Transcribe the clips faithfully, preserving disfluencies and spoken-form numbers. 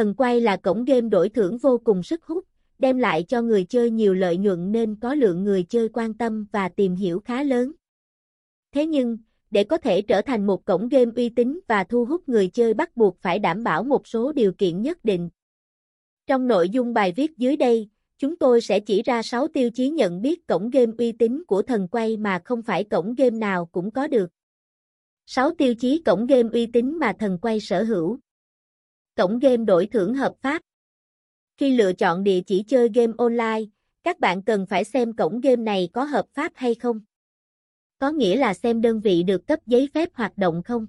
Thần Quay là cổng game đổi thưởng vô cùng sức hút, đem lại cho người chơi nhiều lợi nhuận nên có lượng người chơi quan tâm và tìm hiểu khá lớn. Thế nhưng, để có thể trở thành một cổng game uy tín và thu hút người chơi bắt buộc phải đảm bảo một số điều kiện nhất định. Trong nội dung bài viết dưới đây, chúng tôi sẽ chỉ ra sáu tiêu chí nhận biết cổng game uy tín của Thần Quay mà không phải cổng game nào cũng có được. sáu tiêu chí cổng game uy tín mà Thần Quay sở hữu. Cổng game đổi thưởng hợp pháp. Khi lựa chọn địa chỉ chơi game online, các bạn cần phải xem cổng game này có hợp pháp hay không. Có nghĩa là xem đơn vị được cấp giấy phép hoạt động không?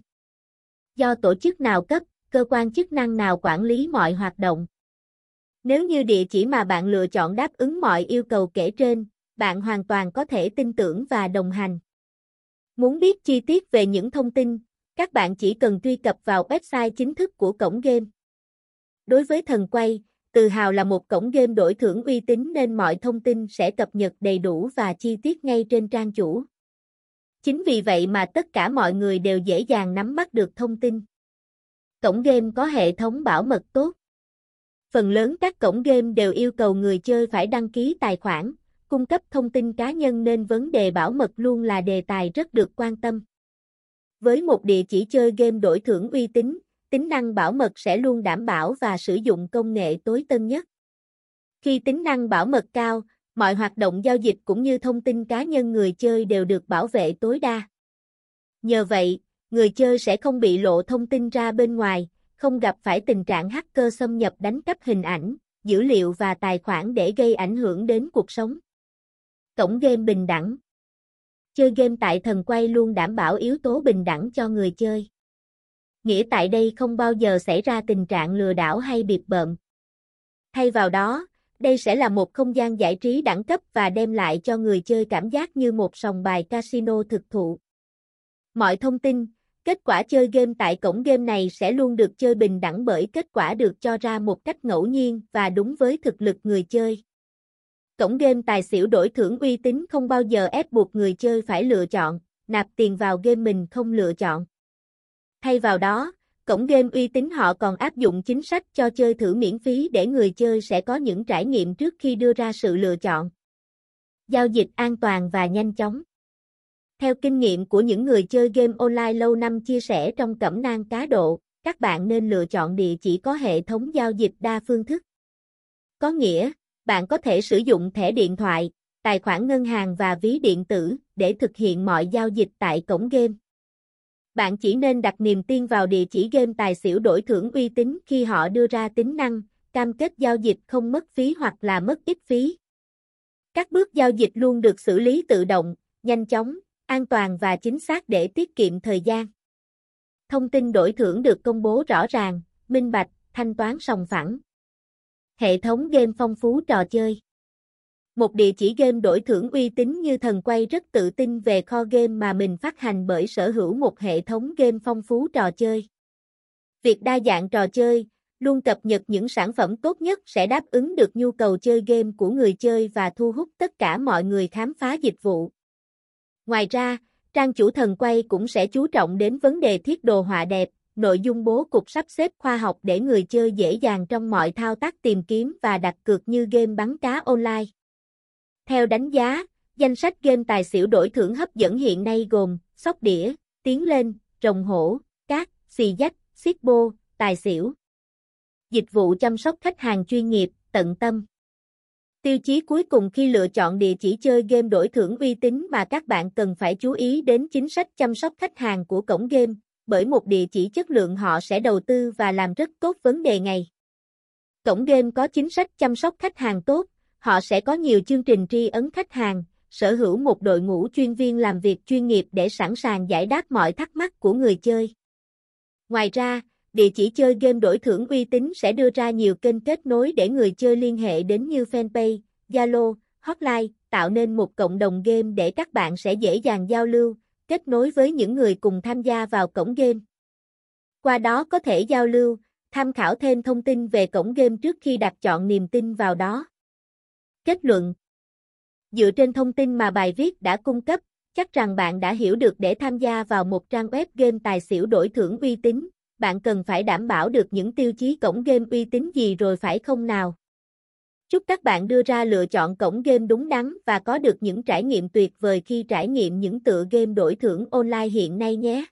Do tổ chức nào cấp, cơ quan chức năng nào quản lý mọi hoạt động? Nếu như địa chỉ mà bạn lựa chọn đáp ứng mọi yêu cầu kể trên, bạn hoàn toàn có thể tin tưởng và đồng hành. Muốn biết chi tiết về những thông tin, các bạn chỉ cần truy cập vào website chính thức của cổng game. Đối với Thần Quay, tự hào là một cổng game đổi thưởng uy tín nên mọi thông tin sẽ cập nhật đầy đủ và chi tiết ngay trên trang chủ. Chính vì vậy mà tất cả mọi người đều dễ dàng nắm bắt được thông tin. Cổng game có hệ thống bảo mật tốt. Phần lớn các cổng game đều yêu cầu người chơi phải đăng ký tài khoản, cung cấp thông tin cá nhân nên vấn đề bảo mật luôn là đề tài rất được quan tâm. Với một địa chỉ chơi game đổi thưởng uy tín, tính năng bảo mật sẽ luôn đảm bảo và sử dụng công nghệ tối tân nhất. Khi tính năng bảo mật cao, mọi hoạt động giao dịch cũng như thông tin cá nhân người chơi đều được bảo vệ tối đa. Nhờ vậy, người chơi sẽ không bị lộ thông tin ra bên ngoài, không gặp phải tình trạng hacker xâm nhập đánh cắp hình ảnh, dữ liệu và tài khoản để gây ảnh hưởng đến cuộc sống. Cổng game bình đẳng. Chơi game tại Thần Quay luôn đảm bảo yếu tố bình đẳng cho người chơi. Nghĩa tại đây không bao giờ xảy ra tình trạng lừa đảo hay bịp bợm. Thay vào đó, đây sẽ là một không gian giải trí đẳng cấp và đem lại cho người chơi cảm giác như một sòng bài casino thực thụ. Mọi thông tin, kết quả chơi game tại cổng game này sẽ luôn được chơi bình đẳng bởi kết quả được cho ra một cách ngẫu nhiên và đúng với thực lực người chơi. Cổng game tài xỉu đổi thưởng uy tín không bao giờ ép buộc người chơi phải lựa chọn, nạp tiền vào game mình không lựa chọn. Thay vào đó, cổng game uy tín họ còn áp dụng chính sách cho chơi thử miễn phí để người chơi sẽ có những trải nghiệm trước khi đưa ra sự lựa chọn. Giao dịch an toàn và nhanh chóng. Theo kinh nghiệm của những người chơi game online lâu năm chia sẻ trong cẩm nang cá độ, các bạn nên lựa chọn địa chỉ có hệ thống giao dịch đa phương thức. Có nghĩa, bạn có thể sử dụng thẻ điện thoại, tài khoản ngân hàng và ví điện tử để thực hiện mọi giao dịch tại cổng game. Bạn chỉ nên đặt niềm tin vào địa chỉ game tài xỉu đổi thưởng uy tín khi họ đưa ra tính năng, cam kết giao dịch không mất phí hoặc là mất ít phí. Các bước giao dịch luôn được xử lý tự động, nhanh chóng, an toàn và chính xác để tiết kiệm thời gian. Thông tin đổi thưởng được công bố rõ ràng, minh bạch, thanh toán sòng phẳng. Hệ thống game phong phú trò chơi. Một địa chỉ game đổi thưởng uy tín như Thần Quay rất tự tin về kho game mà mình phát hành bởi sở hữu một hệ thống game phong phú trò chơi. Việc đa dạng trò chơi, luôn cập nhật những sản phẩm tốt nhất sẽ đáp ứng được nhu cầu chơi game của người chơi và thu hút tất cả mọi người khám phá dịch vụ. Ngoài ra, trang chủ Thần Quay cũng sẽ chú trọng đến vấn đề thiết đồ họa đẹp, nội dung bố cục sắp xếp khoa học để người chơi dễ dàng trong mọi thao tác tìm kiếm và đặt cược như game bắn cá online. Theo đánh giá, danh sách game tài xỉu đổi thưởng hấp dẫn hiện nay gồm sóc đĩa, tiến lên, rồng hổ, cát, xì dách, xiết bô, tài xỉu. Dịch vụ chăm sóc khách hàng chuyên nghiệp, tận tâm. Tiêu chí cuối cùng khi lựa chọn địa chỉ chơi game đổi thưởng uy tín mà các bạn cần phải chú ý đến chính sách chăm sóc khách hàng của cổng game, bởi một địa chỉ chất lượng họ sẽ đầu tư và làm rất tốt vấn đề này. Cổng game có chính sách chăm sóc khách hàng tốt. Họ sẽ có nhiều chương trình tri ấn khách hàng, sở hữu một đội ngũ chuyên viên làm việc chuyên nghiệp để sẵn sàng giải đáp mọi thắc mắc của người chơi. Ngoài ra, địa chỉ chơi game đổi thưởng uy tín sẽ đưa ra nhiều kênh kết nối để người chơi liên hệ đến như fanpage, Zalo, hotline, tạo nên một cộng đồng game để các bạn sẽ dễ dàng giao lưu, kết nối với những người cùng tham gia vào cổng game. Qua đó có thể giao lưu, tham khảo thêm thông tin về cổng game trước khi đặt chọn niềm tin vào đó. Kết luận. Dựa trên thông tin mà bài viết đã cung cấp, chắc rằng bạn đã hiểu được để tham gia vào một trang web game tài xỉu đổi thưởng uy tín, bạn cần phải đảm bảo được những tiêu chí cổng game uy tín gì rồi phải không nào? Chúc các bạn đưa ra lựa chọn cổng game đúng đắn và có được những trải nghiệm tuyệt vời khi trải nghiệm những tựa game đổi thưởng online hiện nay nhé!